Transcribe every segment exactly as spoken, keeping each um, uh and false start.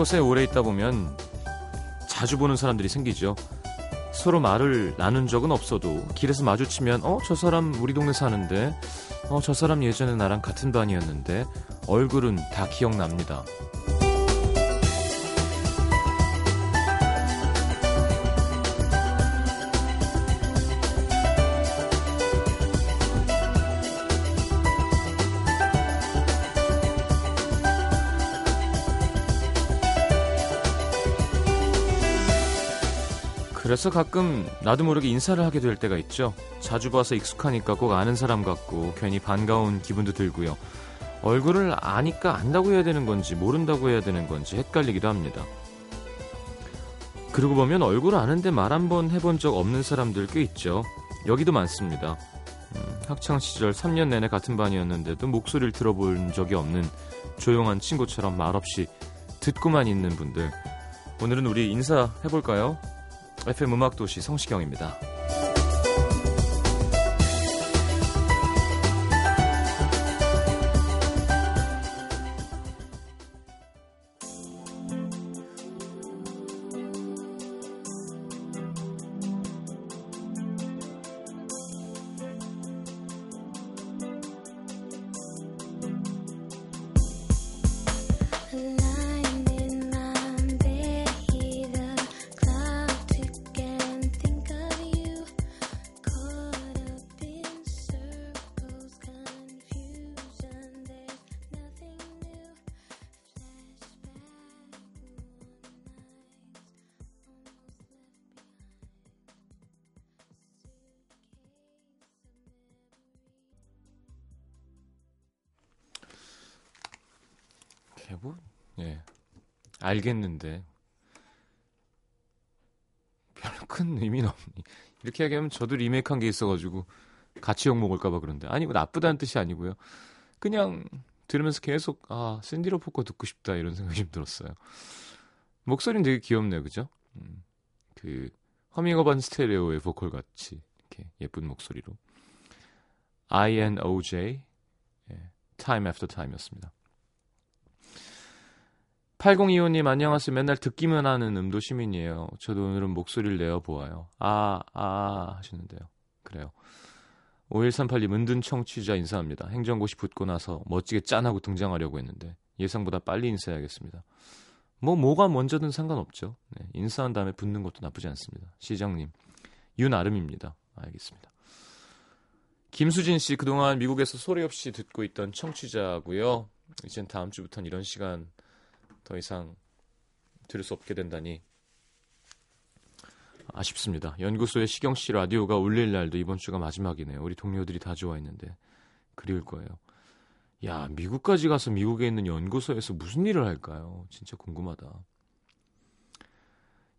곳에 오래 있다 보면 자주 보는 사람들이 생기죠. 서로 말을 나눈 적은 없어도 길에서 마주치면 어? 저 사람 우리 동네 사는데, 어? 저 사람 예전에 나랑 같은 반이었는데, 얼굴은 다 기억납니다. 그래서 가끔 나도 모르게 인사를 하게 될 때가 있죠. 자주 봐서 익숙하니까 꼭 아는 사람 같고 괜히 반가운 기분도 들고요. 얼굴을 아니까 안다고 해야 되는 건지 모른다고 해야 되는 건지 헷갈리기도 합니다. 그러고 보면 얼굴 아는데 말 한번 해본 적 없는 사람들 꽤 있죠. 여기도 많습니다. 음, 학창시절 삼 년 내내 같은 반이었는데도 목소리를 들어본 적이 없는 조용한 친구처럼 말없이 듣고만 있는 분들. 오늘은 우리 인사해볼까요? 에프엠 음악도시 성시경입니다. 예, 알겠는데 별로 큰 의미는 없니? 이렇게 얘기하면 저도 리메이크한 게 있어가지고 같이 욕먹을까봐 그런데, 아니 뭐 나쁘다는 뜻이 아니고요. 그냥 들으면서 계속 아 샌디 로포코 듣고 싶다 이런 생각이 좀 들었어요. 목소리는 되게 귀엽네요, 그죠? 음, 그 허밍어반 스테레오의 보컬 같이 이렇게 예쁜 목소리로 아이 엔 오 제이 예, Time After Time였습니다. 팔공이오 님 안녕하세요. 맨날 듣기만 하는 음도 시민이에요. 저도 오늘은 목소리를 내어보아요. 아, 아 하시는데요. 그래요. 오일삼팔 님 은둔 청취자 인사합니다. 행정고시 붙고 나서 멋지게 짠하고 등장하려고 했는데 예상보다 빨리 인사해야겠습니다. 뭐 뭐가 먼저든 상관없죠. 네, 인사한 다음에 붙는 것도 나쁘지 않습니다. 시장님 윤아름입니다. 알겠습니다. 김수진씨 그동안 미국에서 소리 없이 듣고 있던 청취자고요. 이젠 다음 주부터는 이런 시간 더 이상 들을 수 없게 된다니 아쉽습니다. 연구소에 시경씨 라디오가 울릴 날도 이번 주가 마지막이네요. 우리 동료들이 다 좋아했는데 그리울 거예요. 야, 미국까지 가서 미국에 있는 연구소에서 무슨 일을 할까요? 진짜 궁금하다.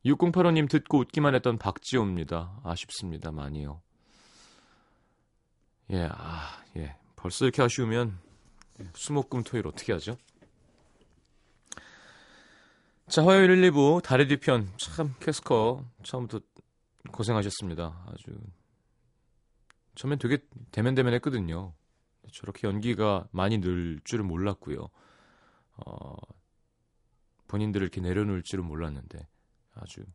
육공팔오 님 듣고 웃기만 했던 박지호입니다. 아쉽습니다. 많이요. 예, 아, 예. 벌써 이렇게 아쉬우면 수목금토일 어떻게 하죠? 자, 화요일 일, 이 부 달의 뒤편, 참 캐스커 처음부터 고생하셨습니다. 아주 처음엔 되게 대면대면 했거든요. 저렇게 연기가 많이 늘 줄은 몰랐고요. 어, 본인들을 이렇게 내려놓을 줄은 몰랐는데 아주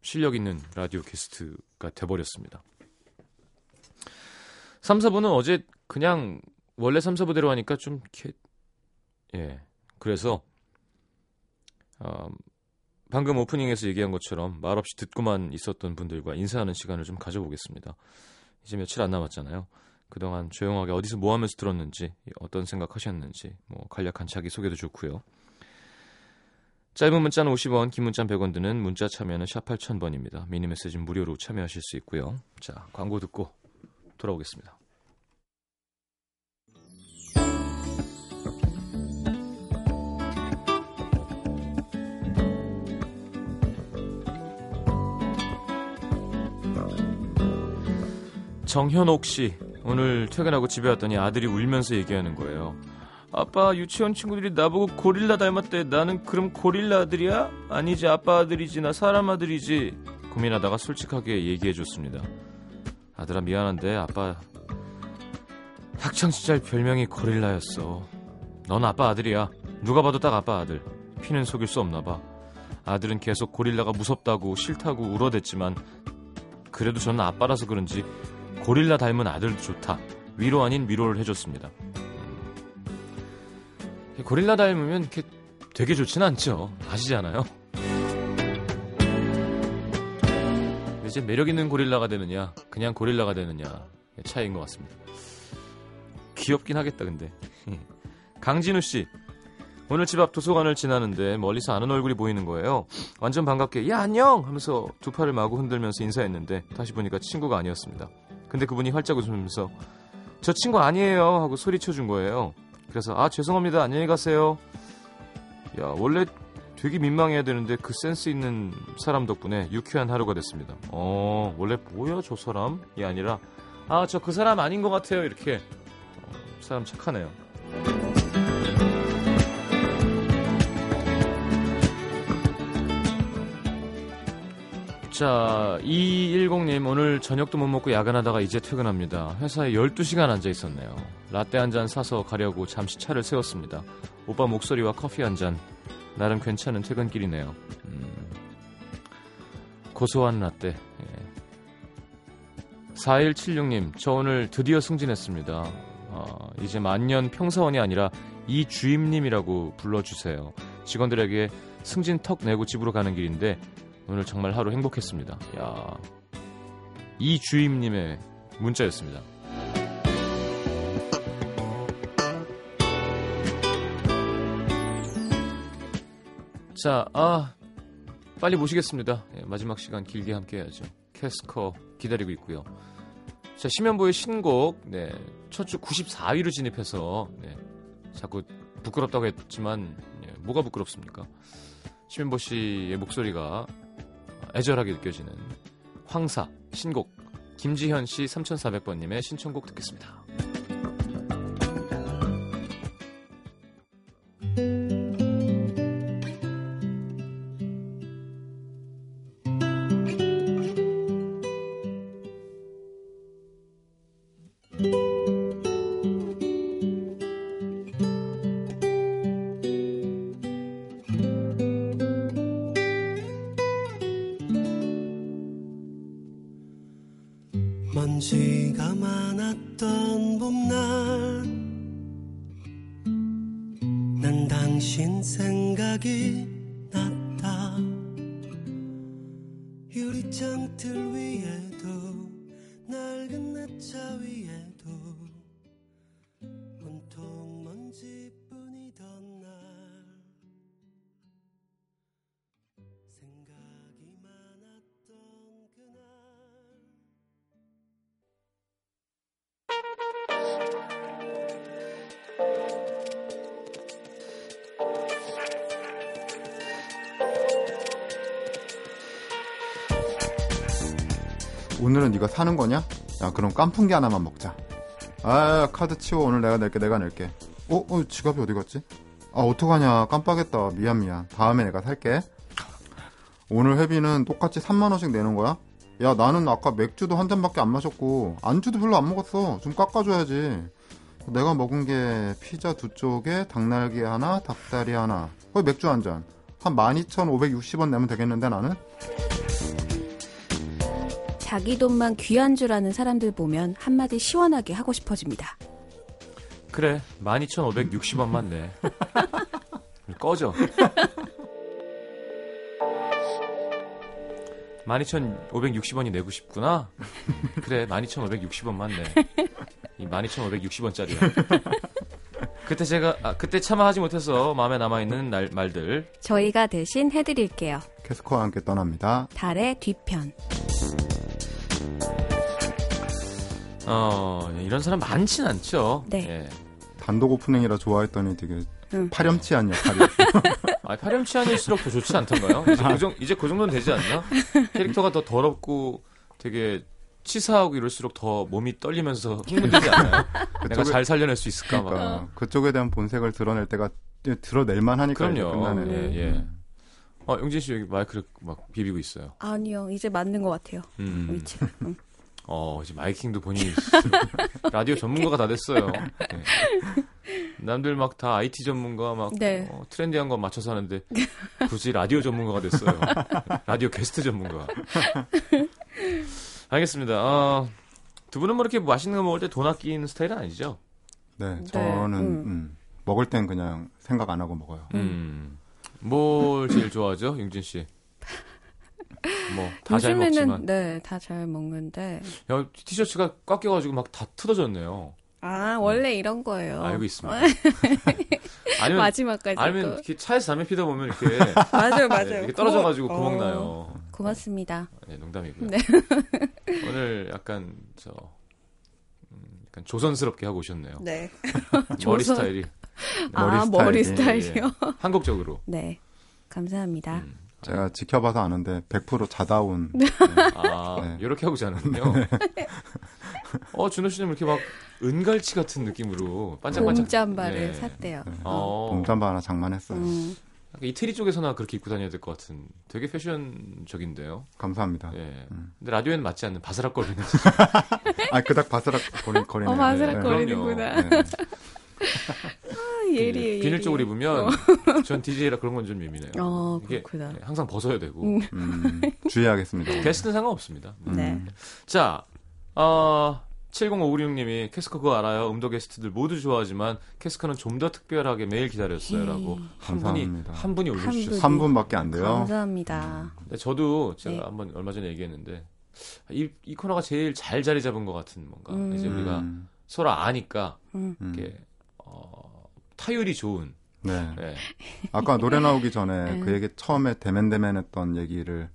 실력 있는 라디오 게스트가 돼버렸습니다. 삼, 사 부는 어제 그냥 원래 삼, 사 부대로 하니까 좀 캐... 예, 그래서 어, 방금 오프닝에서 얘기한 것처럼 말없이 듣고만 있었던 분들과 인사하는 시간을 좀 가져보겠습니다. 이제 며칠 안 남았잖아요. 그동안 조용하게 어디서 뭐 하면서 들었는지, 어떤 생각하셨는지 뭐 간략한 자기소개도 좋고요. 짧은 문자는 오십 원, 긴 문자는 백 원 드는 문자 참여는 샵 팔천 번입니다. 미니메시지는 무료로 참여하실 수 있고요. 자, 광고 듣고 돌아오겠습니다. 정현옥 씨, 오늘 퇴근하고 집에 왔더니 아들이 울면서 얘기하는 거예요. 아빠, 유치원 친구들이 나보고 고릴라 닮았대. 나는 그럼 고릴라 아들이야? 아니지, 아빠 아들이지, 나 사람 아들이지. 고민하다가 솔직하게 얘기해줬습니다. 아들아, 미안한데 아빠 학창시절 별명이 고릴라였어. 넌 아빠 아들이야. 누가 봐도 딱 아빠 아들. 피는 속일 수 없나봐. 아들은 계속 고릴라가 무섭다고 싫다고 울어댔지만 그래도 저는 아빠라서 그런지 고릴라 닮은 아들도 좋다. 위로 아닌 위로를 해줬습니다. 고릴라 닮으면 이렇게 되게 좋진 않죠. 아시잖아요. 이제 매력 있는 고릴라가 되느냐 그냥 고릴라가 되느냐 차이인 것 같습니다. 귀엽긴 하겠다 근데. 강진우씨, 오늘 집 앞 도서관을 지나는데 멀리서 아는 얼굴이 보이는 거예요. 완전 반갑게 야 안녕 하면서 두 팔을 마구 흔들면서 인사했는데 다시 보니까 친구가 아니었습니다. 근데 그분이 활짝 웃으면서 저 친구 아니에요 하고 소리쳐준 거예요. 그래서 아 죄송합니다 안녕히 가세요. 야 원래 되게 민망해야 되는데 그 센스 있는 사람 덕분에 유쾌한 하루가 됐습니다. 어 원래 뭐야 저 사람이 아니라 아 저 그 사람 아닌 것 같아요 이렇게. 어, 사람 착하네요. 자 이백십 님 오늘 저녁도 못 먹고 야근하다가 이제 퇴근합니다. 회사에 열두 시간 앉아있었네요. 라떼 한 잔 사서 가려고 잠시 차를 세웠습니다. 오빠 목소리와 커피 한 잔 나름 괜찮은 퇴근길이네요. 음, 고소한 라떼. 예. 사천백칠십육 님 저 오늘 드디어 승진했습니다. 어, 이제 만년 평사원이 아니라 이주임님이라고 불러주세요. 직원들에게 승진 턱 내고 집으로 가는 길인데 오늘 정말 하루 행복했습니다. 야, 이주임님의 문자였습니다. 자, 아 빨리 모시겠습니다. 예, 마지막 시간 길게 함께해야죠. 캐스커 기다리고 있고요. 자, 심연보의 신곡 네, 첫 주 구십사 위로 진입해서 네, 자꾸 부끄럽다고 했지만 예, 뭐가 부끄럽습니까? 심연보 씨의 목소리가 애절하게 느껴지는 황사 신곡 김지현 씨 삼천사백 번님의 신청곡 듣겠습니다. 먼지가 많았던 봄날 난 당신 생각이 났다. 유리창 틀 위에도 낡은 내 차 위에도 온통 먼지뿐이던 날 생각이 많았던 그날. 오늘은 네가 사는 거냐? 야 그럼 깐풍기 하나만 먹자. 아 카드 치워. 오늘 내가 낼게 내가 낼게. 어? 어 지갑이 어디 갔지? 아 어떡하냐 깜빡했다. 미안 미안 다음에 내가 살게. 오늘 회비는 똑같이 삼만 원씩 내는 거야? 야 나는 아까 맥주도 한 잔밖에 안 마셨고 안주도 별로 안 먹었어. 좀 깎아줘야지. 내가 먹은 게 피자 두 쪽에 닭날개 하나 닭다리 하나 거의 맥주 한 잔. 한 만 이천오백육십 원 내면 되겠는데 나는? 자기 돈만 귀한 줄 아는 사람들 보면 한마디 시원하게 하고 싶어집니다. 그래, 만 이천오백육십 원만 내. 꺼져. 만 이천오백육십 원이 내고 싶구나? 그래, 만 이천오백육십 원만 내. 이 만 이천오백육십 원짜리야. 그때 제가, 아, 그때 참아하지 못해서 마음에 남아있는 날, 말들. 저희가 대신 해드릴게요. 캐스커와 함께 떠납니다. 달의 뒤편. 어 이런 사람 많진 않죠. 네. 예. 단독 오프닝이라 좋아했더니 되게 응. 파렴치한 역할이. 아 파렴치한일수록 더 좋지 않던가요? 이제 아. 그 정도 이제 그 정도는 되지 않나? 캐릭터가 더 더럽고 되게 치사하고 이럴수록 더 몸이 떨리면서 흥분되지 않나요? 그쪽에, 내가 잘 살려낼 수 있을까 봐. 그러니까, 어. 그쪽에 대한 본색을 드러낼 때가 드러낼 만하니까. 그럼요. 예, 예. 음. 아 용진 씨 여기 마이크를 막 비비고 있어요. 아니요 이제 맞는 것 같아요. 음. 위치. 음. 어, 이제 마이킹도 본인이 라디오 전문가가 다 됐어요. 네. 남들 막 다 아이티 전문가 막 네. 어, 트렌디한 거 맞춰서 하는데 굳이 라디오 전문가가 됐어요. 라디오 게스트 전문가. 알겠습니다. 어, 두 분은 뭐 이렇게 맛있는 거 먹을 때 돈 아끼는 스타일은 아니죠? 네, 저는 네. 음. 음, 먹을 땐 그냥 생각 안 하고 먹어요. 음, 뭘 제일 좋아하죠, 융진 씨? 뭐 다 잘 먹지만, 네, 다 잘 먹는데. 야, 티셔츠가 꽉 껴가지고 막 다 뜯어졌네요. 아, 원래 음. 이런 거예요. 알고 있습니다. 아니면, 마지막까지. 아니면 이렇게 차에서 담배 피다 보면 이렇게 맞아요, 맞아요. 네, 이렇게 떨어져가지고 고마... 구멍 나요. 고맙습니다. 네, 농담이고요. 네. 오늘 약간 저 음, 약간 조선스럽게 하고 오셨네요. 네. 머리 스타일이. 아, 머리 스타일이요. 네, 네. 한국적으로. 네, 감사합니다. 음. 제가 지켜봐서 아는데 백 퍼센트 자다운. 네. 아, 네. 이렇게 하고 자는군요. 네. 어, 준호 씨는 이렇게 막 은갈치 같은 느낌으로 반짝반짝. 봄잠바를 네. 샀대요. 네. 어. 봄잠바 하나 장만했어요. 음. 이태리 쪽에서나 그렇게 입고 다녀야 될 것 같은 되게 패션적인데요. 감사합니다. 예. 음. 근데 라디오에는 맞지 않는 바스락거리는. 아, 그닥 바스락거리는. 어, 바스락거리는구나. 네. 네. 아, 예리해, 예리. 비닐 쪽을 입으면 어. 전 디제이라 그런 건 좀 예민해요. 어, 그렇구나. 항상 벗어야 되고. 음. 음, 주의하겠습니다. 게스트는 상관없습니다. 음. 네. 자, 어, 칠공오육님이 캐스커 그거 알아요? 음도 게스트들 모두 좋아하지만 캐스커는 좀 더 특별하게 매일 기다렸어요. 에이, 라고 한 분이, 한 분이 올려주셨어요. 한 분밖에 안 돼요? 감사합니다. 음. 근데 저도 제가 네. 한번 얼마 전에 얘기했는데 이, 이 코너가 제일 잘 자리 잡은 것 같은 뭔가 음. 이제 우리가 서로 아니까 음. 이렇게 어, 타율이 좋은. 네. 네. 아까 노래 나오기 전에 음. 그 얘기 처음에 대면대면했던 얘기를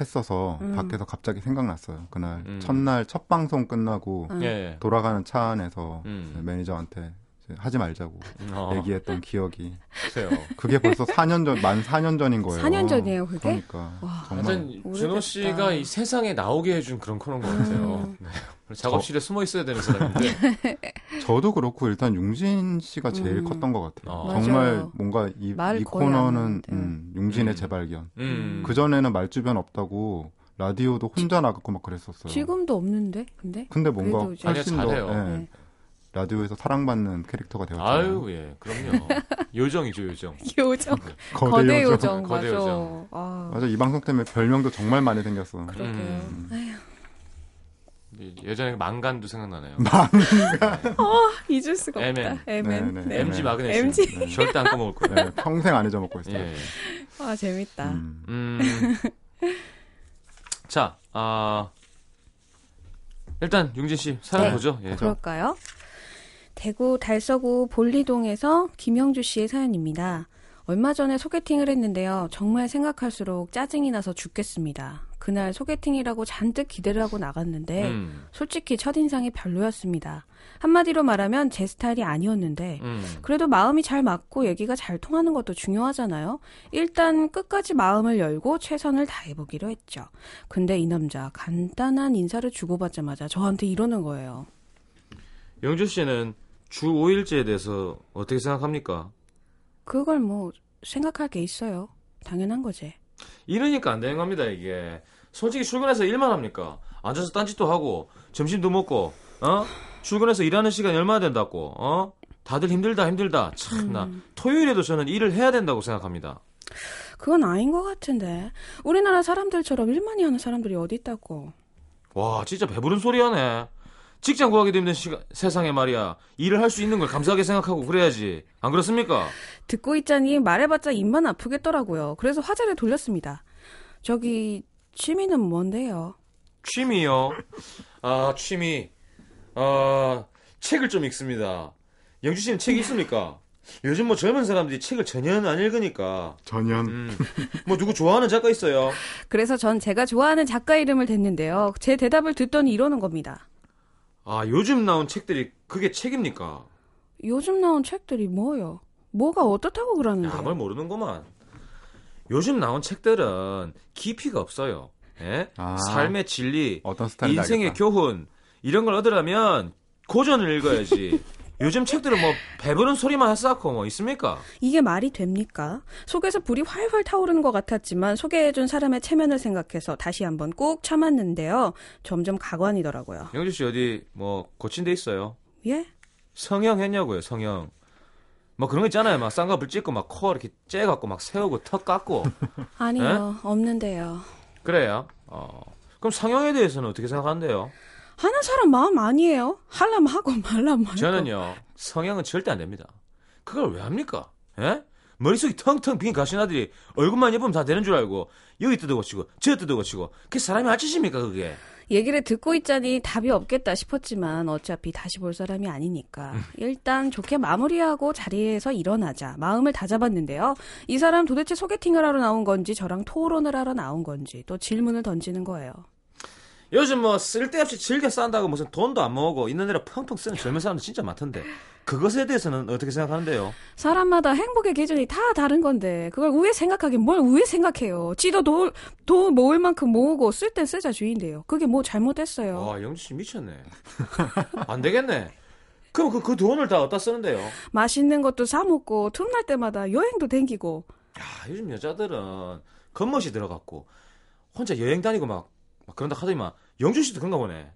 했어서 음. 밖에서 갑자기 생각났어요. 그날 음. 첫날 첫 방송 끝나고 음. 돌아가는 차 안에서 음. 매니저한테 하지 말자고 어. 얘기했던 기억이. 글쎄요. 그게 벌써 사 년 전, 만 사 년 전인 거예요. 사 년 전이에요, 그게? 그러니까. 와, 정말. 준호 씨가 이 세상에 나오게 해준 그런 코너인 것 같아요. 네. 작업실에 저... 숨어 있어야 되는 사람인데. 저도 그렇고 일단 융진 씨가 제일 음. 컸던 것 같아요. 어. 정말 뭔가 이, 이 코너는 음, 융진의 음. 재발견. 음. 그전에는 말 주변 없다고 라디오도 혼자 나갔고 막 그랬었어요. 지금도 없는데? 근데? 근데 뭔가 훨씬 더. 잘해요. 네. 네. 라디오에서 사랑받는 캐릭터가 되었잖아요. 아유, 예, 그럼요. 요정이죠, 요정. 요정. 거대, 거대 요정. 요정. 거대 맞아. 요정. 아. 맞아, 이 방송 때문에 별명도 정말 많이 생겼어. 그러게요. 음. 아휴. 예전에 망간도 생각나네요. 망간. 어, 잊을 수가 없다. 엠엔. 엠엔. 엠지 마그네슘. 엠지. 네. 절대 안 까먹을 거예요. 네, 평생 안 잊어먹고 있어요. 예. 아, 재밌다. 음. 음. 자, 아 일단 융진 씨 사연 네. 보죠. 예. 그럴까요? 대구 달서구 볼리동에서 김영주 씨의 사연입니다. 얼마 전에 소개팅을 했는데요. 정말 생각할수록 짜증이 나서 죽겠습니다. 그날 소개팅이라고 잔뜩 기대를 하고 나갔는데 음. 솔직히 첫인상이 별로였습니다. 한마디로 말하면 제 스타일이 아니었는데 음. 그래도 마음이 잘 맞고 얘기가 잘 통하는 것도 중요하잖아요. 일단 끝까지 마음을 열고 최선을 다해보기로 했죠. 근데 이 남자 간단한 인사를 주고받자마자 저한테 이러는 거예요. 영주 씨는 주 오 일제에 대해서 어떻게 생각합니까? 그걸 뭐 생각할 게 있어요. 당연한 거지. 이러니까 안 되는 겁니다, 이게. 솔직히 출근해서 일만 합니까? 앉아서 딴짓도 하고 점심도 먹고 어? 출근해서 일하는 시간이 얼마나 된다고. 어? 다들 힘들다 힘들다. 참나. 음. 토요일에도 저는 일을 해야 된다고 생각합니다. 그건 아닌 것 같은데. 우리나라 사람들처럼 일 많이 하는 사람들이 어디 있다고. 와, 진짜 배부른 소리 하네. 직장 구하기도 힘든 시가, 세상에 말이야. 일을 할 수 있는 걸 감사하게 생각하고 그래야지. 안 그렇습니까? 듣고 있자니 말해봤자 입만 아프겠더라고요. 그래서 화제를 돌렸습니다. 저기 취미는 뭔데요? 취미요? 아, 취미. 아, 책을 좀 읽습니다. 영주 씨는 책 읽습니까? 요즘 뭐 젊은 사람들이 책을 전혀 안 읽으니까. 전혀. 음, 뭐 누구 좋아하는 작가 있어요? 그래서 전 제가 좋아하는 작가 이름을 댔는데요. 제 대답을 듣더니 이러는 겁니다. 아, 요즘 나온 책들이 그게 책입니까? 요즘 나온 책들이 뭐요? 뭐가 어떻다고 그러는데? 야, 말 모르는구만. 요즘 나온 책들은 깊이가 없어요. 예? 아, 삶의 진리, 인생의 알겠다. 교훈 이런 걸 얻으려면 고전을 읽어야지. 요즘 책들은 뭐 배부른 소리만 쌓고 뭐 있습니까? 이게 말이 됩니까? 속에서 불이 활활 타오르는 것 같았지만 소개해준 사람의 체면을 생각해서 다시 한번 꾹 참았는데요. 점점 가관이더라고요. 영주 씨 어디 뭐 고친 데 있어요? 예? 성형 했냐고요, 성형. 막 그런 거 있잖아요. 막 쌍꺼풀 찍고 막 코 이렇게 째갖고 막 세우고 턱 깎고. 아니요. 에? 없는데요. 그래요? 어. 그럼 상영에 대해서는 어떻게 생각하는데요? 하는 사람 마음 아니에요. 하려면 하고 말라면 말고. 저는요. 성형은 절대 안 됩니다. 그걸 왜 합니까? 예? 머릿속이 텅텅 빈 가시나들이 얼굴만 예쁘면 다 되는 줄 알고 여기 뜯어고치고 저 뜯어고치고 그게 사람이 할 짓입니까 그게? 얘기를 듣고 있자니 답이 없겠다 싶었지만 어차피 다시 볼 사람이 아니니까 일단 좋게 마무리하고 자리에서 일어나자 마음을 다잡았는데요. 이 사람 도대체 소개팅을 하러 나온 건지 저랑 토론을 하러 나온 건지 또 질문을 던지는 거예요. 요즘 뭐 쓸데없이 즐겨 싼다고 무슨 돈도 안 모으고 있는 데로 펑펑 쓰는 젊은 사람들 진짜 많던데 그것에 대해서는 어떻게 생각하는데요? 사람마다 행복의 기준이 다 다른 건데 그걸 우애 생각하긴 뭘 우애 생각해요. 지도 돈 모을 만큼 모으고 쓸 땐 쓰자 주의인데요. 그게 뭐 잘못했어요. 와 영주씨 미쳤네. 안 되겠네. 그럼 그, 그 돈을 다 어디다 쓰는데요? 맛있는 것도 사 먹고 틈날 때마다 여행도 댕기고. 야, 요즘 여자들은 겉멋이 들어갔고 혼자 여행 다니고 막 막 그런다 하더니만 영준씨도 그런가 보네.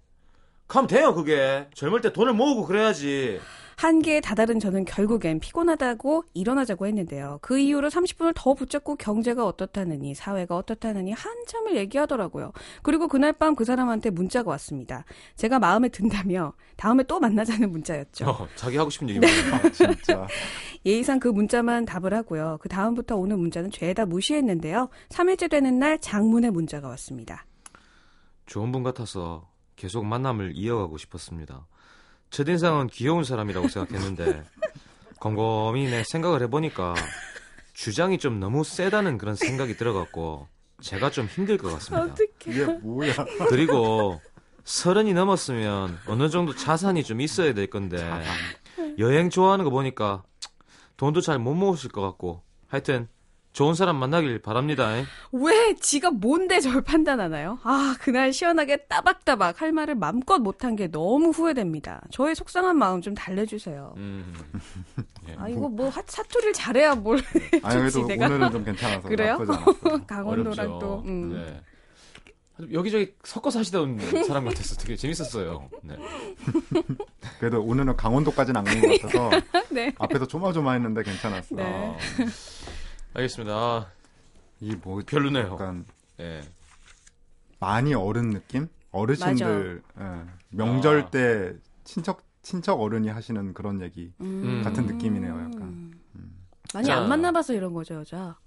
가면 돼요 그게. 젊을 때 돈을 모으고 그래야지. 한계에 다다른 저는 결국엔 피곤하다고 일어나자고 했는데요. 그 이후로 삼십 분을 더 붙잡고 경제가 어떻다느니 사회가 어떻다느니 한참을 얘기하더라고요. 그리고 그날 밤 그 사람한테 문자가 왔습니다. 제가 마음에 든다며 다음에 또 만나자는 문자였죠. 어, 자기 하고 싶은 얘기만. 아, 진짜. 예의상 그 문자만 답을 하고요. 그 다음부터 오는 문자는 죄다 무시했는데요. 삼 일째 되는 날 장문의 문자가 왔습니다. 좋은 분 같아서 계속 만남을 이어가고 싶었습니다. 첫인상은 귀여운 사람이라고 생각했는데 곰곰이 내 생각을 해보니까 주장이 좀 너무 세다는 그런 생각이 들어갔고 제가 좀 힘들 것 같습니다. 이게 뭐야. 그리고 서른이 넘었으면 어느 정도 자산이 좀 있어야 될 건데 여행 좋아하는 거 보니까 돈도 잘 못 모으실 것 같고 하여튼 좋은 사람 만나길 바랍니다. 왜 지가 뭔데 저를 판단하나요? 아, 그날 시원하게 따박따박 할 말을 맘껏 못한 게 너무 후회됩니다. 저의 속상한 마음 좀 달래주세요. 음. 예. 아, 이거 뭐 하, 사투리를 잘해야 뭘 해주지 내가. 오늘은 좀 괜찮아서. 그래요? 강원도랑 또. 음. 네. 여기저기 섞어서 하시던 사람 같아서 되게 재밌었어요. 네. 그래도 오늘은 강원도까지는 안 간 것 같아서 네. 앞에서 조마조마했는데 괜찮았어요. 네. 알겠습니다. 아, 이 뭐 별로네요. 약간 예. 많이 어른 느낌? 어르신들 예, 명절 아. 때 친척 친척 어른이 하시는 그런 얘기 음. 같은 느낌이네요. 약간 음. 많이 자. 안 만나봐서 이런 거죠, 여자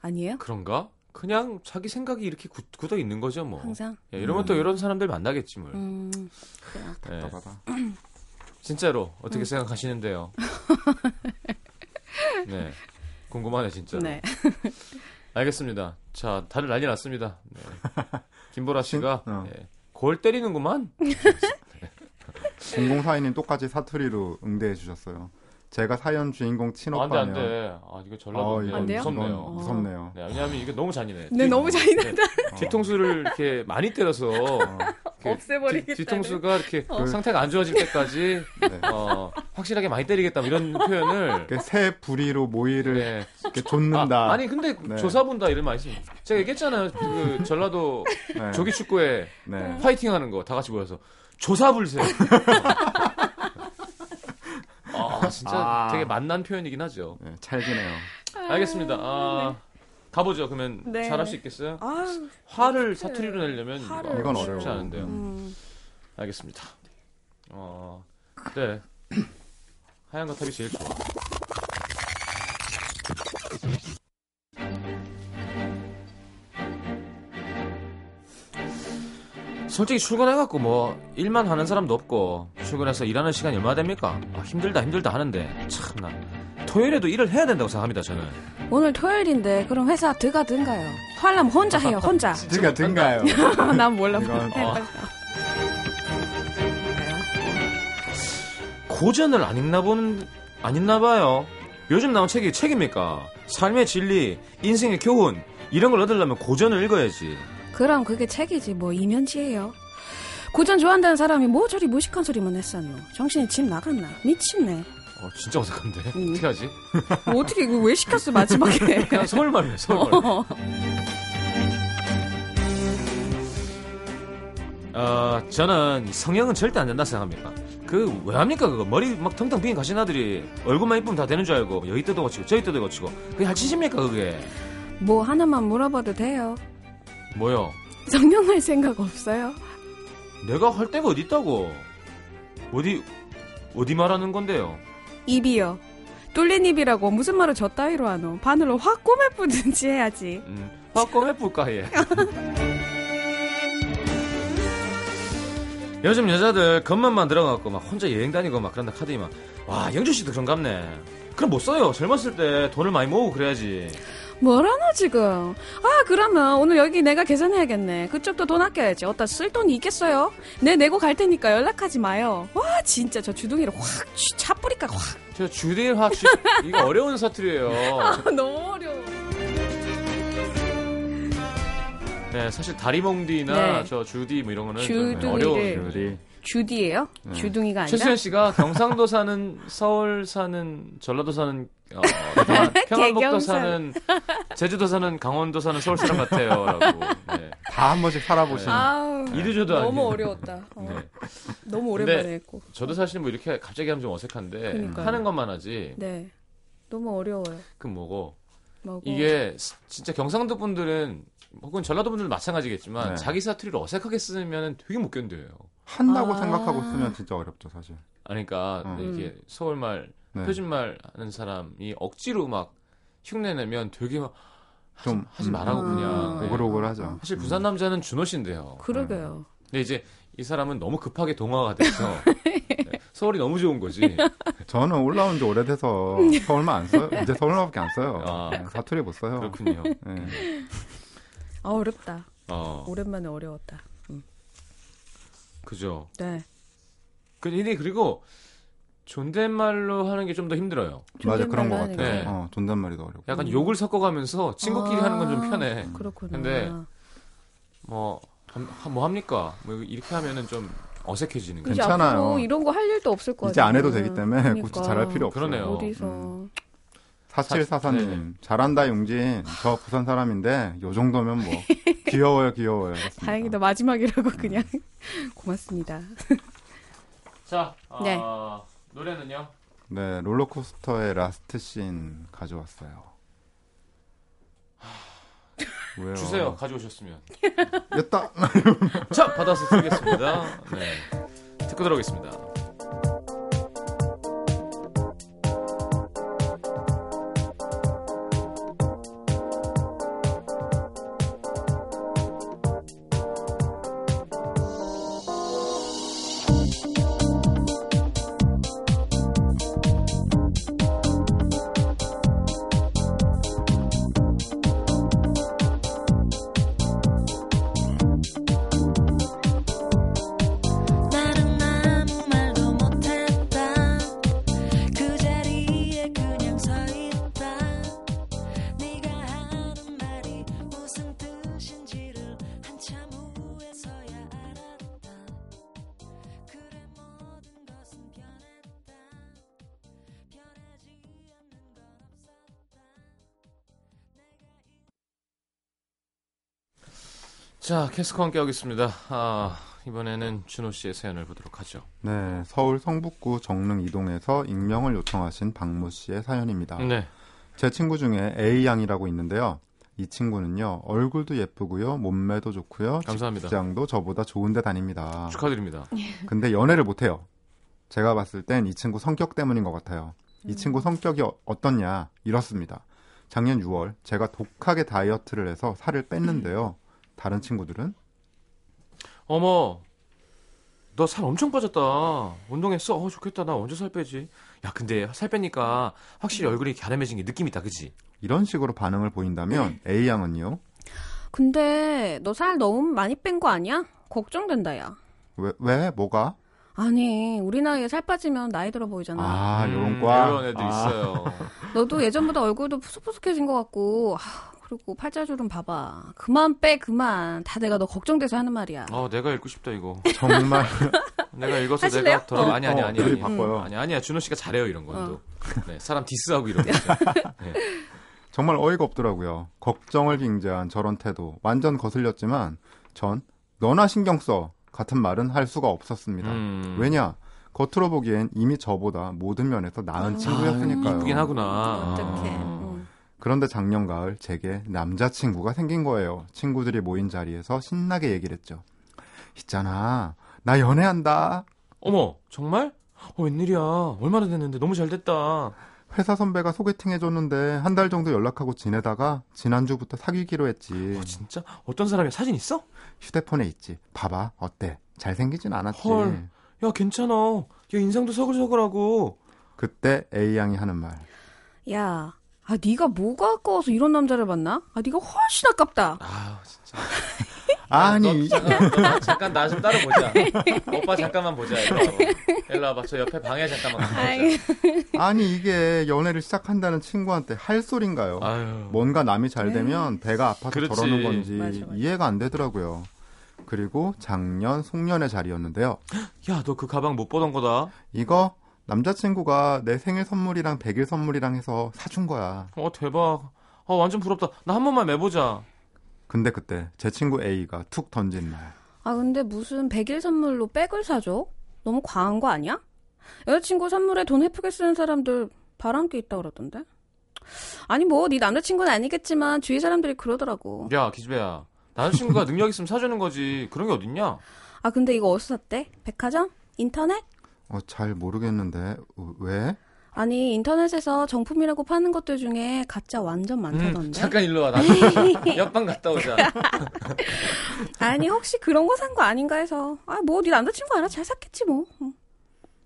아니에요? 그런가? 그냥 자기 생각이 이렇게 굳, 굳어 있는 거죠, 뭐. 항상. 예, 이러면 음. 또 이런 사람들 만나겠지, 뭘. 음. 그래. 예. 진짜로 어떻게 음. 생각하시는데요? 네. 궁금하네 진짜. 네. 알겠습니다. 자, 다들 난리 났습니다. 네. 김보라 씨가 어. 네. 골 때리는구만. 공공사이님 똑같이 사투리로 응대해 주셨어요. 제가 사연 주인공 친오빠네요. 안돼 안돼. 아 이거 전라도인데 아, 예. 무섭네요. 어, 무섭네요. 네, 왜냐하면 이게 너무 잔인해. 네, 뒤, 너무 잔인하다. 네, 뒤통수를 이렇게 많이 때려서 어. 없애버리겠다. 뒤통수가 이렇게 어. 상태가 안 좋아질 때까지 네. 어, 확실하게 많이 때리겠다 이런 표현을. 새 부리로 모이를 네. 이렇게 좇는다. 아, 아니 근데 네. 조사본다 이런 말씀. 제가 얘기했잖아요. 그 전라도 네. 조기축구에 네. 파이팅하는 거 다 같이 모여서 조사불세. 아, 진짜 아. 되게 맛난 표현이긴 하죠. 네, 찰지네요. 알겠습니다. 아, 네. 가보죠. 그러면 네. 잘할 수 있겠어요? 아유, 화를 그렇게... 사투리로 내려면 화를... 이건 어려워요. 쉽지 않은데요. 음. 알겠습니다. 어, 네. 하얀 거탑이 제일 좋아. 솔직히 출근해갖고 뭐 일만 하는 사람도 없고 출근해서 일하는 시간이 얼마나 됩니까? 아, 힘들다 힘들다 하는데 참나 토요일에도 일을 해야 된다고 생각합니다. 저는 오늘 토요일인데 그럼 회사 들어가든가요? 하려면 혼자 해요. 혼자 들어가든가요? 난 몰라. 이건... 어. 고전을 안 읽나 보는 안 읽나 봐요. 요즘 나온 책이 책입니까? 삶의 진리, 인생의 교훈 이런 걸 얻으려면 고전을 읽어야지. 그럼 그게 책이지 뭐 이면지예요. 고전 좋아한다는 사람이 뭐 저리 무식한 소리만 했었노. 정신이 집 나갔나. 미친네. 어 진짜 어색한데. 음. 어떻게 하지? 뭐 어떻게 이거 왜 시켰어 마지막에. 그냥 서울말이에요. 서울말. 어. 어, 저는 성형은 절대 안 된다 생각합니다. 그 왜 합니까 그거. 머리 막 텅텅 빈 가시나들이 얼굴만 이쁘면 다 되는 줄 알고 여기 뜯어 거치고 저기 뜯어 거치고 그게 할짓입니까 그게. 뭐 하나만 물어봐도 돼요? 뭐요? 성형할 생각 없어요? 내가 할 데가 어디 있다고. 어디 어디 말하는 건데요? 입이요. 뚫린 입이라고 무슨 말을 저 따위로 하노. 바늘로 확 꼬매뿌든지 해야지. 음, 확 꼬매뿌까 해. 요즘 여자들 겉만만 들어가고 막 혼자 여행 다니고 막 그런다 카드이만. 와, 영주 씨도 그런갑네. 그럼 못 써요. 젊었을 때 돈을 많이 모으고 그래야지. 뭐라노 지금. 아, 그러면 오늘 여기 내가 계산해야겠네. 그쪽도 돈 아껴야지. 어따 쓸 돈이 있겠어요? 내 내고 갈 테니까 연락하지 마요. 와, 진짜 저 주둥이를 확 차뿌리까 확. 저 주둥이를 확. 이거 어려운 사투리예요. 아, 너무 어려워. 네, 사실 다리몽디나 네. 저 주디 뭐 이런 거는 주둥이를, 좀 어려운 주디. 주디예요? 네. 주둥이가 아니라? 최수연 씨가 경상도 사는, 서울 사는, 전라도 사는, 어, 평안북도 사는, 제주도 사는, 강원도 사는 서울 사람 같아요라고. 네. 다 한 번씩 살아보시는. 네. 이도저도 아니에요. 너무 어려웠다. 어. 네. 너무 오랜만에 했고. 저도 사실 뭐 이렇게 갑자기 하면 좀 어색한데 그러니까요. 하는 것만 하지. 네. 너무 어려워요. 그럼 뭐고? 뭐고? 이게 진짜 경상도 분들은. 혹은 전라도 분들도 마찬가지겠지만 네. 자기 사투리를 어색하게 쓰면 되게 못 견뎌요. 한다고 아~ 생각하고 쓰면 진짜 어렵죠 사실. 아니, 그러니까 어. 이게 서울말, 네. 표준말 하는 사람이 억지로 막 흉내내면 되게 막 좀 하지 음, 말라고 음, 그냥 네. 오글오글하죠. 사실 부산 남자는 준호 씨인데요. 그러게요. 근데 이제 이 사람은 너무 급하게 동화가 돼서 서울이 너무 좋은 거지. 저는 올라온 지 오래돼서 서울만 안 써요. 이제 서울만밖에 안 써요. 아, 사투리 못 써요. 그렇군요. 네. 아, 어렵다. 어. 오랜만에 어려웠다. 응. 그죠? 네. 근데 그리고 존댓말로 하는 게 좀 더 힘들어요. 맞아, 그런 것 같아요. 네. 어, 존댓말이 더 어렵고. 약간 욕을 섞어가면서 친구끼리 아~ 하는 건 좀 편해. 그렇군요. 근데 뭐, 뭐 합니까? 뭐 이렇게 하면은 좀 어색해지는 거죠. 괜찮아요. 이런 거 할 일도 없을 거 같아요. 이제 안 해도 되기 때문에 그러니까. 굳이 잘할 필요 없어요. 그러네요. 어디서. 음. 사칠사사님 네. 잘한다 용진. 저 부산 사람인데 요 정도면 뭐 귀여워요 귀여워요. 다행이다 마지막이라고 그냥. 고맙습니다. 자 어, 네. 노래는요? 네 롤러코스터의 라스트 씬 가져왔어요. 왜요? 주세요 가져오셨으면. 됐다. 자 받아서 쓰겠습니다. 네 듣고 들어오겠습니다. 자, 캐스커 함께 하겠습니다. 아, 이번에는 준호 씨의 사연을 보도록 하죠. 네, 서울 성북구 정릉 이동에서 익명을 요청하신 박모 씨의 사연입니다. 네. 제 친구 중에 A 양이라고 있는데요. 이 친구는요, 얼굴도 예쁘고요, 몸매도 좋고요, 감사합니다. 직장도 저보다 좋은데 다닙니다. 축하드립니다. 근데 연애를 못해요. 제가 봤을 땐 이 친구 성격 때문인 것 같아요. 이 친구 성격이 어, 어떻냐? 이렇습니다. 작년 유월 제가 독하게 다이어트를 해서 살을 뺐는데요. 다른 친구들은? 어머, 너 살 엄청 빠졌다. 운동했어? 어, 좋겠다. 나 언제 살 빼지? 야, 근데 살 빼니까 확실히 얼굴이 갸름해진 게 느낌이 있다, 그치? 이런 식으로 반응을 보인다면 네. A양은요? 근데 너 살 너무 많이 뺀 거 아니야? 걱정된다, 야. 왜? 왜? 뭐가? 아니, 우리 나이에 살 빠지면 나이 들어 보이잖아. 아, 요런 과? 이런 애들 아. 있어요. 너도 예전보다 얼굴도 푸석푸석해진 것 같고... 그리고 팔자줄은 봐봐. 그만 빼 그만. 다 내가 너 걱정돼서 하는 말이야. 어, 내가 읽고 싶다 이거. 정말. 내가 읽어서 하실래요? 내가 돌아. 어, 아니 아니 아니. 어, 아니, 바꿔요. 아니 아니야 준호 씨가 잘해요 이런 건 어. 또. 네, 사람 디스하고 이런 거. 네. 정말 어이가 없더라고요. 걱정을 빙자한 저런 태도 완전 거슬렸지만 전 너나 신경 써 같은 말은 할 수가 없었습니다. 음... 왜냐? 겉으로 보기엔 이미 저보다 모든 면에서 나은 음. 친구였으니까요. 아, 이쁘긴 하구나. 어떡해. 음. 그런데 작년 가을 제게 남자친구가 생긴 거예요. 친구들이 모인 자리에서 신나게 얘기를 했죠. 있잖아, 나 연애한다. 어머, 정말? 어, 웬일이야. 얼마나 됐는데 너무 잘됐다. 회사 선배가 소개팅 해줬는데 한 달 정도 연락하고 지내다가 지난주부터 사귀기로 했지. 어, 진짜? 어떤 사람이야? 사진 있어? 휴대폰에 있지. 봐봐. 어때? 잘생기진 않았지. 헐, 야 괜찮아. 야 인상도 서글서글하고. 그때 A양이 하는 말. 야, 아 네가 뭐가 아까워서 이런 남자를 만나? 아 네가 훨씬 아깝다. 아 진짜. 아니 너, 잠깐, 너, 잠깐 나 좀 따로 보자. 오빠 잠깐만 보자. 일로 와봐. 일로 와봐. 저 옆에 방에 잠깐만 보자. 아니 이게 연애를 시작한다는 친구한테 할 소린가요? 아유. 뭔가 남이 잘 되면 배가 아파서 그렇지. 저러는 건지 맞아, 맞아. 이해가 안 되더라고요. 그리고 작년 송년회 자리였는데요. 야, 너 그 가방 못 보던 거다. 이거 남자친구가 내 생일 선물이랑 백일 선물이랑 해서 사준 거야. 어 대박. 어 완전 부럽다. 나 한 번만 매보자. 근데 그때 제 친구 A가 툭 던진 말. 아 근데 무슨 백일 선물로 백을 사줘? 너무 과한 거 아니야? 여자친구 선물에 돈 헤프게 쓰는 사람들 바람기 있다 그러던데. 아니 뭐 네 남자친구는 아니겠지만 주위 사람들이 그러더라고. 야 기집애야. 남자친구가 능력 있으면 사주는 거지. 그런 게 어딨냐? 아 근데 이거 어디서 샀대? 백화점? 인터넷? 어 잘 모르겠는데. 왜? 아니 인터넷에서 정품이라고 파는 것들 중에 가짜 완전 많다던데. 음, 잠깐 일로 와. 나 옆방 갔다 오자. 아니 혹시 그런 거 산 거 아닌가 해서. 아 뭐 네 남자친구 알아. 잘 샀겠지 뭐.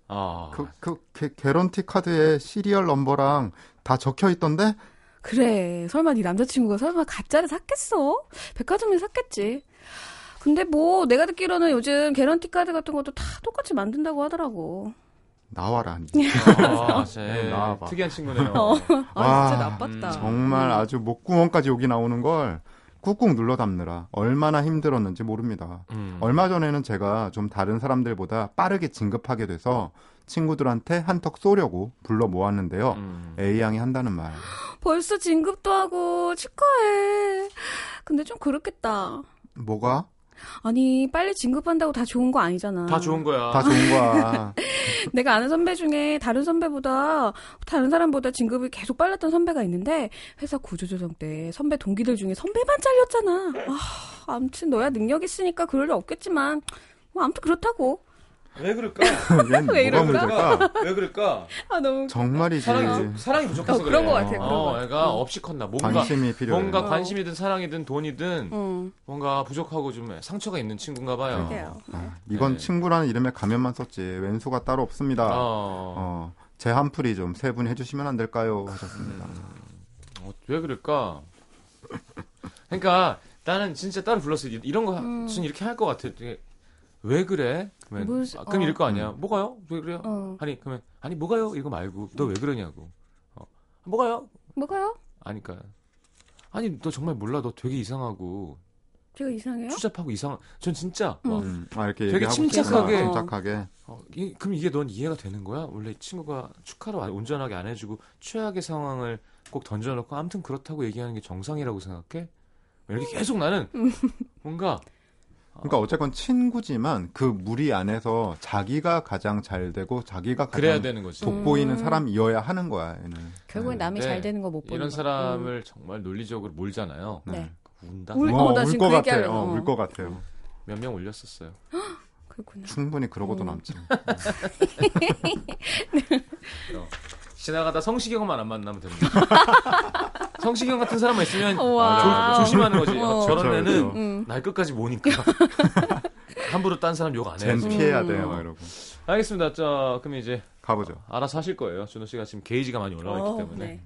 아 그 그 그, 개런티 카드에 시리얼 넘버랑 다 적혀 있던데. 그래 설마 네 남자친구가 설마 가짜를 샀겠어. 백화점에서 샀겠지. 근데 뭐 내가 듣기로는 요즘 개런티 카드 같은 것도 다 똑같이 만든다고 하더라고. 나와라. 아, 쟤 나와봐. 특이한 친구네요. 어. 아, 아 진짜 나빴다. 음, 정말 아주 목구멍까지 여기 나오는 걸 꾹꾹 눌러 담느라 얼마나 힘들었는지 모릅니다. 음. 얼마 전에는 제가 좀 다른 사람들보다 빠르게 진급하게 돼서 친구들한테 한턱 쏘려고 불러 모았는데요. 음. A양이 한다는 말. 벌써 진급도 하고 축하해. 근데 좀 그렇겠다. 뭐가? 아니 빨리 진급한다고 다 좋은 거 아니잖아. 다 좋은 거야. 다 좋은 거야. 내가 아는 선배 중에 다른 선배보다 다른 사람보다 진급이 계속 빨랐던 선배가 있는데 회사 구조조정 때 선배 동기들 중에 선배만 잘렸잖아. 아, 아무튼 너야 능력 있으니까 그럴 일 없겠지만 뭐 아무튼 그렇다고. 왜 그럴까? 왜 이럴까? 왜 그럴까? 아 너무 정말이지. 사랑이, 사랑이 부족해서 어, 그런 그래. 것 같아. 그런 어, 것 같아. 애가 어. 없이 컸나? 뭔가 관심이 필요해. 뭔가 관심이든 사랑이든 돈이든 어. 뭔가 부족하고 좀 상처가 있는 친구인가 봐요. 어. 아, 이건 네. 친구라는 이름에 가면만 썼지 왼수가 따로 없습니다. 어. 어, 제 한풀이 좀 세 분이 해주시면 안 될까요? 하셨습니다. 음. 어, 왜 그럴까? 그러니까 나는 진짜 따로 불렀어. 이런 거 음. 전 이렇게 할 것 같아. 되게. 왜 그래? 그러면 물, 아, 그럼 어. 이럴 거 아니야. 음. 뭐가요? 왜 그래요? 어. 아니 그러면 아니 뭐가요? 이거 말고 너 왜 그러냐고. 어. 뭐가요? 뭐가요? 아니까. 아니 너 정말 몰라. 너 되게 이상하고. 제가 이상해요? 추잡하고 이상. 전 진짜. 음. 와, 음. 아, 이렇게 되게 침착하게. 어. 침착하게. 어, 이, 그럼 이게 넌 이해가 되는 거야? 원래 친구가 축하를 온전하게 안 해주고 최악의 상황을 꼭 던져놓고 아무튼 그렇다고 얘기하는 게 정상이라고 생각해? 이렇게 계속 나는 뭔가. 그러니까 어쨌건 친구지만 그 무리 안에서 자기가 가장 잘 되고 자기가 가장 돋보이는 음. 사람이어야 하는 거야. 얘는. 결국엔 남이 잘 되는 거 못 보는 거. 이런 사람을 음. 정말 논리적으로 몰잖아요. 네. 운다. 울, 어, 어, 울 것 같아요. 어, 울 것 같아요. 몇 명 올렸었어요. 그렇구나. 충분히 그러고도 음. 남지. 어. 지나가다 성시경만 안 만나면 됩니다. 성시경 같은 사람만 있으면 아, 조, 조심하는 거지. 어. 저런 애는 음. 날 끝까지 모니까 함부로 딴 사람 욕 안 해요. 쟨 피해야 음. 돼요. 막 이러고. 알겠습니다. 자, 그럼 이제 가보죠. 어, 알아서 하실 거예요. 준호 씨가 지금 게이지가 많이 올라와 있기 오, 때문에. 네.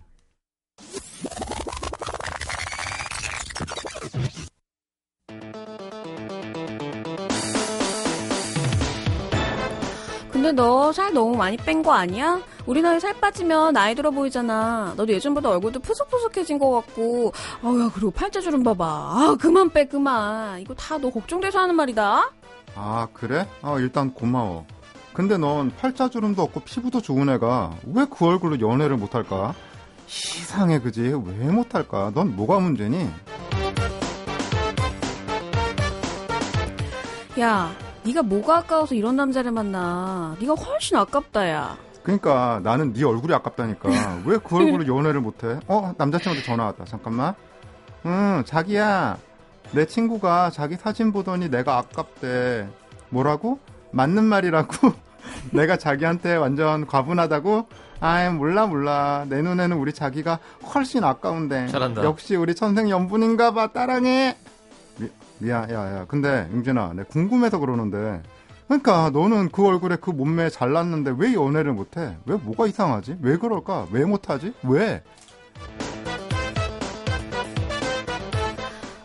근데 너 살 너무 많이 뺀 거 아니야? 우리 나이 살 빠지면 나이 들어 보이잖아. 너도 예전보다 얼굴도 푸석푸석해진 것 같고. 아우야 그리고 팔자주름 봐봐. 아 그만 빼 그만. 이거 다 너 걱정돼서 하는 말이다. 아 그래? 아 일단 고마워. 근데 넌 팔자주름도 없고 피부도 좋은 애가 왜 그 얼굴로 연애를 못할까? 이상해 그지? 왜 못할까? 넌 뭐가 문제니? 야 네가 뭐가 아까워서 이런 남자를 만나. 네가 훨씬 아깝다, 야. 그러니까 나는 네 얼굴이 아깝다니까. 왜 그 얼굴로 연애를 못해? 어? 남자친구한테 전화 왔다. 잠깐만. 응, 자기야. 내 친구가 자기 사진 보더니 내가 아깝대. 뭐라고? 맞는 말이라고? 내가 자기한테 완전 과분하다고? 아이, 몰라, 몰라. 내 눈에는 우리 자기가 훨씬 아까운데. 잘한다. 역시 우리 천생연분인가 봐. 따랑해. 미, 미안, 야, 야. 근데, 융진아, 내가 궁금해서 그러는데. 그러니까 너는 그 얼굴에 그 몸매에 잘났는데 왜 연애를 못해? 왜 뭐가 이상하지? 왜 그럴까? 왜 못하지? 왜?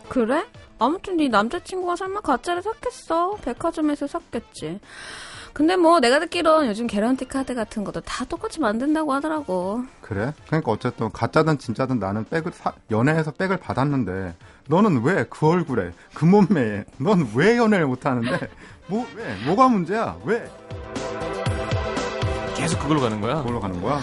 그래? 아무튼 네 남자친구가 설마 가짜를 샀겠어. 백화점에서 샀겠지. 근데 뭐 내가 듣기론 요즘 개런티 카드 같은 것도 다 똑같이 만든다고 하더라고. 그래? 그러니까 어쨌든 가짜든 진짜든 나는 백을 사, 연애해서 백을 받았는데 너는 왜 그 얼굴에 그 몸매에 넌 왜 연애를 못하는데 뭐 왜? 뭐가 문제야? 왜? 계속 그걸로 가는 거야? 그걸로 가는 거야?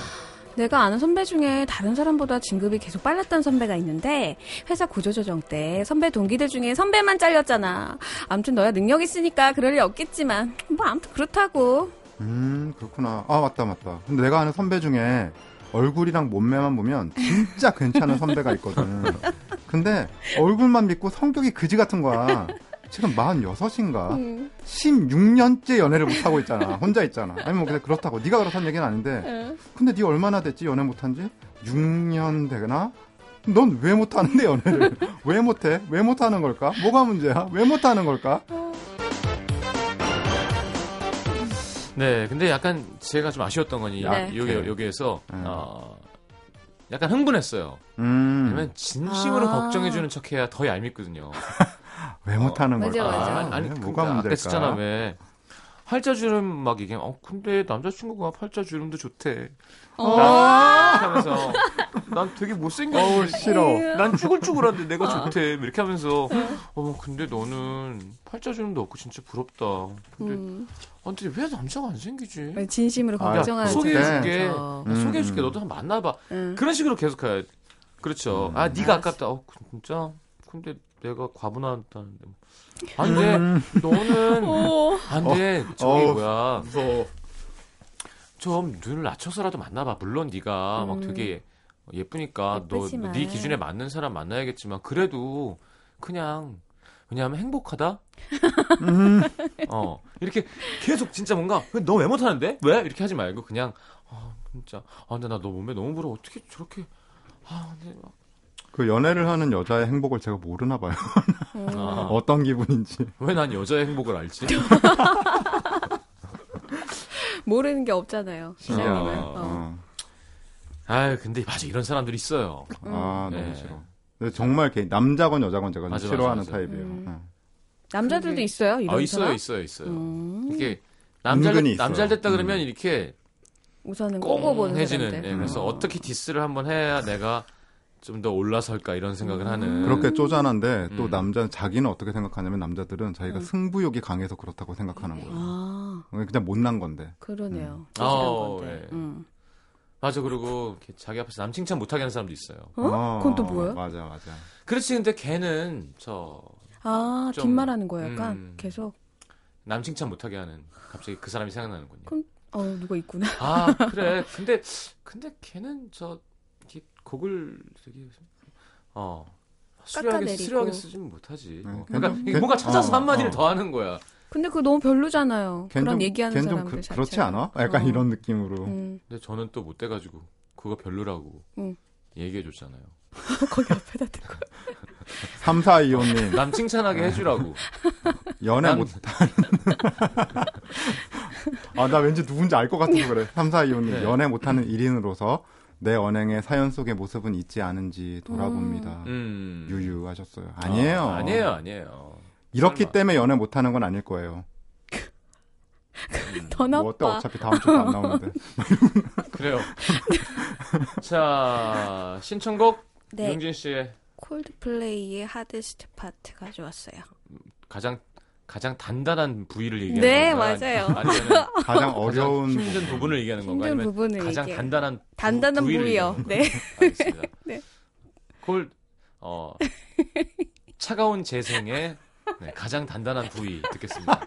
내가 아는 선배 중에 다른 사람보다 진급이 계속 빨랐던 선배가 있는데 회사 구조조정 때 선배 동기들 중에 선배만 잘렸잖아. 아무튼 너야 능력 있으니까 그럴 일 없겠지만 뭐 아무튼 그렇다고. 음 그렇구나. 아 맞다 맞다. 근데 내가 아는 선배 중에 얼굴이랑 몸매만 보면 진짜 괜찮은 선배가 있거든. 근데 얼굴만 믿고 성격이 그지 같은 거야. 지금 마흔여섯인가 음. 십육 년째 연애를 못하고 있잖아. 혼자 있잖아. 아니 뭐 그렇다고 네가 그렇다는 얘기는 아닌데 근데 네 얼마나 됐지 연애 못한지? 육 년 되나? 넌 왜 못하는데 연애를? 왜 못해? 왜 못하는 걸까? 뭐가 문제야? 왜 못하는 걸까? 네 근데 약간 제가 좀 아쉬웠던 거니 네. 여기, 여기에서 네. 어, 약간 흥분했어요. 음. 왜냐면 진심으로 아. 걱정해주는 척해야 더 얄밉거든요. 왜 못하는 어, 걸까? 맞아, 맞아. 아니, 뭐가 문제일까? 아까 했었잖아, 왜. 팔자주름 막 얘기해. 어, 근데 남자친구가 팔자주름도 좋대. 어~ 난, 하면서, 난 되게 못생겼어. 어, 싫어. 난 쭈글쭈글한데 내가 어. 좋대. 이렇게 하면서, 어, 근데 너는 팔자주름도 없고 진짜 부럽다. 근데, 음. 아, 근데 왜 남자가 안 생기지? 진심으로 걱정하는 소개해줄게. 음. 소개해줄게. 너도 한번 만나봐. 음. 그런 식으로 계속 가야 돼. 그렇죠. 음. 아, 네가 아깝다. 어, 진짜. 근데, 내가 과분하다는데. 안 돼. 음. 너는. 어. 안 돼. 어. 저기 어. 뭐야. 무서워. 좀 눈을 낮춰서라도 만나봐. 물론 네가 음. 막 되게 예쁘니까. 예쁘지만. 너 네 기준에 맞는 사람 만나야겠지만. 그래도 그냥. 왜냐하면 행복하다? 음. 어. 이렇게 계속 진짜 뭔가. 너 왜 못하는데? 왜? 이렇게 하지 말고 그냥. 아, 진짜. 아, 근데 나 너 몸매 너무 부러워. 어떻게 저렇게. 아, 근데 막. 그 연애를 하는 여자의 행복을 제가 모르나 봐요. 아. 어떤 기분인지. 왜 난 여자의 행복을 알지? 모르는 게 없잖아요. 기자님은. 아, 어. 아유, 근데 맞아 이런 사람들이 있어요. 아 음. 너무 네. 싫어. 근데 정말 걔 남자건 여자건 제가 맞아, 싫어하는 맞아, 맞아. 타입이에요. 음. 네. 남자들도 있어요 이런. 아 있어요 있어요 있어요. 음. 이렇게 남자 남자 됐다 그러면 음. 이렇게 우선은 꼬고보는 해지는. 네, 그래서 음. 어떻게 디스를 한번 해야 내가 좀 더 올라설까 이런 생각을 음. 하는. 그렇게 쪼잔한데 음. 또 남자는 자기는 어떻게 생각하냐면 남자들은 자기가 음. 승부욕이 강해서 그렇다고 생각하는 거예요. 아. 그냥 못난 건데. 그러네요. 음. 어, 건데. 네. 음. 맞아. 그리고 자기 앞에서 남 칭찬 못하게 하는 사람도 있어요. 어? 어? 그건 또 뭐예요? 맞아 맞아. 그렇지. 근데 걔는 저 아 뒷말하는 거야 약간 음, 계속. 남 칭찬 못하게 하는. 갑자기 그 사람이 생각나는군요. 그럼 어 누가 있구나. 아 그래. 근데 근데 걔는 저 곡을 되게 어 수려하게 수려하게 쓰지는 못하지. 네, 그러니까 음. 뭔가 찾아서 어, 한마디를 어. 더 하는 거야. 근데 그거 너무 별로잖아요. 그런 좀, 얘기하는 사람들 그, 자체. 그렇지 않아? 약간 어. 이런 느낌으로. 음. 근데 저는 또 못 돼가지고 그거 별로라고 음. 얘기해줬잖아요. 거기 앞에다 대고. 삼사이오님 남 칭찬하게 해주라고. 연애 남... 못하는. 아 나 왠지 누군지 알 것 같아서 그래. 삼사이오님 네. 연애 못하는 일 인으로서. 내 언행의 사연 속의 모습은 있지 않은지 돌아봅니다. 음. 유유하셨어요. 아니에요. 어, 아니에요. 아니에요. 이렇기 설마. 때문에 연애 못하는 건 아닐 거예요. 더 나빠. 뭐 어때? 어차피 다음 주도 안 나오는데. 그래요. 자, 신청곡 네. 융진 씨의 콜드플레이의 하드스트 파트 가져왔어요. 가장 가장 단단한 부위를 얘기하는 네, 건가? 네, 맞아요. 아니면 가장 어려운 가장 힘든 부분을 얘기하는 건가? 힘든 부분을 가장 얘기해요. 단단한 부, 단단한 부위요. 네. 알겠습니다. 네. 콜 어, 차가운 재생의 네, 가장 단단한 부위 듣겠습니다.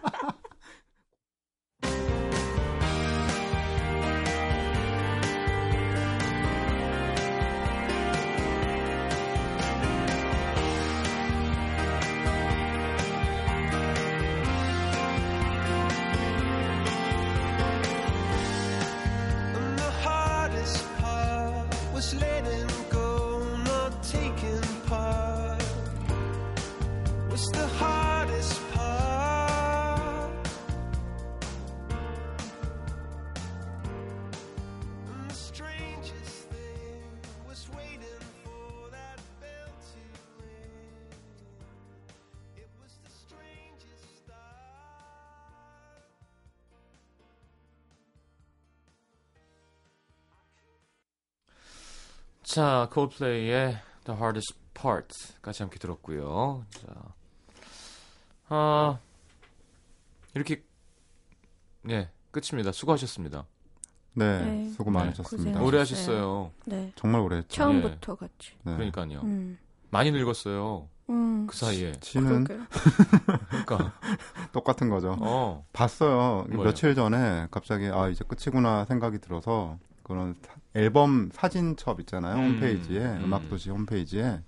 자, 콜드플레이의 The Hardest Part까지 함께 들었고요. 자, 아, 이렇게 네, 끝입니다. 수고하셨습니다. 네, 네. 수고 많으셨습니다. 네, 오래 하셨어요. 네, 정말 오래 했죠. 처음부터 네. 같이. 네. 그러니까요. 음. 많이 늙었어요. 음. 그 사이에. 지는 그러니까 똑같은 거죠. 어. 봤어요. 뭐예요? 며칠 전에 갑자기 아 이제 끝이구나 생각이 들어서 그런 앨범 사진첩 있잖아요. 음. 홈페이지에 음. 음악도시 홈페이지에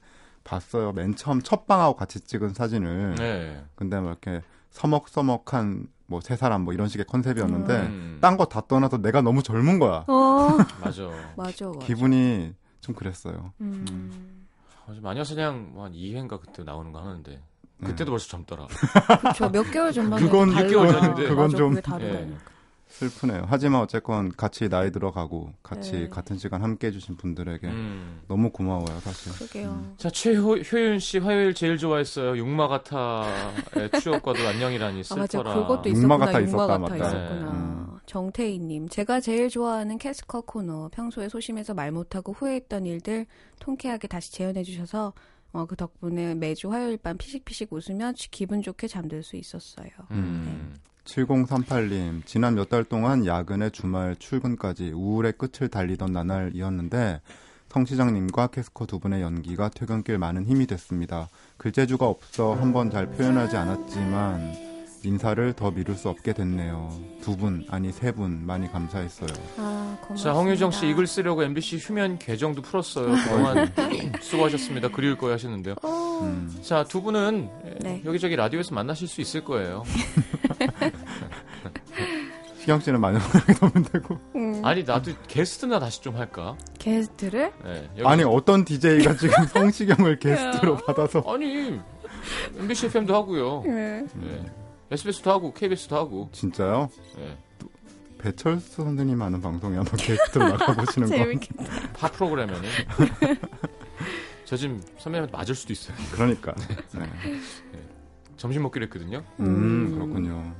봤어요. 맨 처음 첫 방하고 같이 찍은 사진을. 네. 근데 막 이렇게 서먹서먹한 뭐 세 사람 뭐 이런 식의 컨셉이었는데 음. 딴 거 다 떠나서 내가 너무 젊은 거야. 어. 맞아. 맞아. 맞아. 기분이 좀 그랬어요. 음. 음. 마녀사냥 뭐 한 이 회인가 그때 나오는 거 하는데 그때도 네. 벌써 젊더라. 그렇죠. 몇 개월 전만 그건 육 개월 전인데 그건 좀 예. 슬프네요. 하지만 어쨌건 같이 나이 들어가고 같이 네. 같은 시간 함께 해주신 분들에게 음. 너무 고마워요. 사실. 그러게요. 음. 자, 최효윤 씨 화요일 제일 좋아했어요. 육마가타의 추억과도 안녕이라니 슬퍼라. 아, 맞아. 그것도 있었구나. 육마가타 있었다. 맞다. 있었구나. 음. 정태희님. 제가 제일 좋아하는 캐스커 코너. 평소에 소심해서 말 못하고 후회했던 일들 통쾌하게 다시 재현해주셔서 어, 그 덕분에 매주 화요일 밤 피식피식 웃으며 기분 좋게 잠들 수 있었어요. 음. 네. 칠공삼팔님, 지난 몇 달 동안 야근에 주말 출근까지 우울의 끝을 달리던 나날이었는데 성시장님과 캐스커 두 분의 연기가 퇴근길 많은 힘이 됐습니다. 글재주가 없어 한번 잘 표현하지 않았지만 인사를 더 미룰 수 없게 됐네요. 두 분, 아니 세 분 많이 감사했어요. 아, 자, 홍유정 씨 이글 쓰려고 엠비씨 휴면 계정도 풀었어요. 그동안 수고하셨습니다. 그리울 거예요 하셨는데요. 음. 자, 두 분은 네. 여기저기 라디오에서 만나실 수 있을 거예요. 시경 씨는 많이 하면 되고. 음. 아니 나도 게스트나 다시 좀 할까? 게스트를? 네, 아니 어떤 디제이가 지금 성시경을 게스트로 받아서? 아니 엠비씨 에프엠도 하고요. 네. 네. 에스비에스도 하고 케이비에스도 하고. 진짜요? 네. 배철수 선생님 하는 방송에 한번 게스트로 나가보시는 거. 재밌겠다. 파 프로그램에는. 저 지금 선배님한테 맞을 수도 있어요. 그러니까. 네. 네. 점심 먹기로 했거든요. 음, 음. 그렇군요.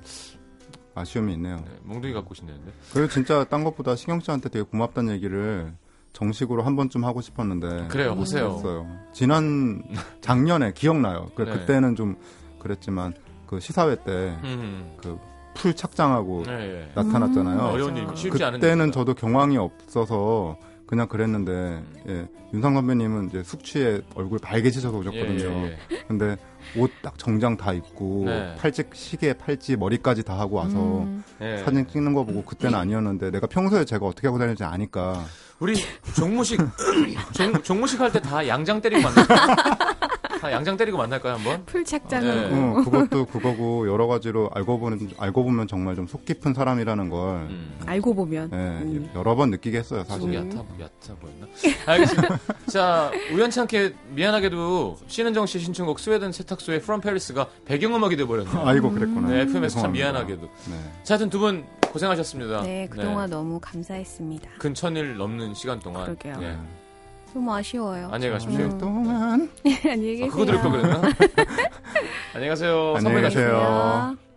아쉬움이 있네요. 네, 몽둥이 갖고 오신다는데. 그래도 진짜 딴 것보다 신경 씨한테 되게 고맙다는 얘기를 정식으로 한 번쯤 하고 싶었는데. 그래요, 하세요. 지난 작년에 기억나요. 그, 네. 그때는 좀 그랬지만 그 시사회 때 그 풀 착장하고 네, 네. 나타났잖아요. 음, 어려운 일, 쉽지 않은 그때는 저도 경황이 없어서 그냥 그랬는데 음. 예, 윤상 선배님은 이제 숙취에 얼굴 빨개지셔서 오셨거든요. 예, 예, 예. 근데 옷 딱 정장 다 입고 네. 팔찌 시계 팔찌 머리까지 다 하고 와서 음. 사진 찍는 거 보고 그때는 아니었는데 내가 평소에 제가 어떻게 하고 다니는지 아니까 우리 종무식 종, 종무식 할 때 다 양장 때리고 만날까요? 다 양장 때리고 만날까요 한번? 풀착장하고 아, 네. 어, 그것도 그거고 여러 가지로 알고 보면 알고 보면 정말 좀 속 깊은 사람이라는 걸 음. 음. 알고 보면 예, 음. 여러 번 느끼게 했어요 사실. 얕아 얕아 보였나? 알겠습니다. 자 우연찮게 미안하게도 신은정 씨 신청곡 스웨덴 세탁 소의 From Paris가 배경음악이 돼버렸네요. 아이고 그랬구나. 네, 에프엠에서 네, 참 미안하게도. 네. 자, 하여튼 두 분 고생하셨습니다. 네, 그동안 네. 너무 감사했습니다. 근천일 넘는 시간 동안. 그러게요. 네. 너무 아쉬워요. 안녕히 가십시오. 음. 동안. 안녕히 계세요. 아, 그거 들을 거 그랬나? 안녕히 가세요. 안녕히 가세요.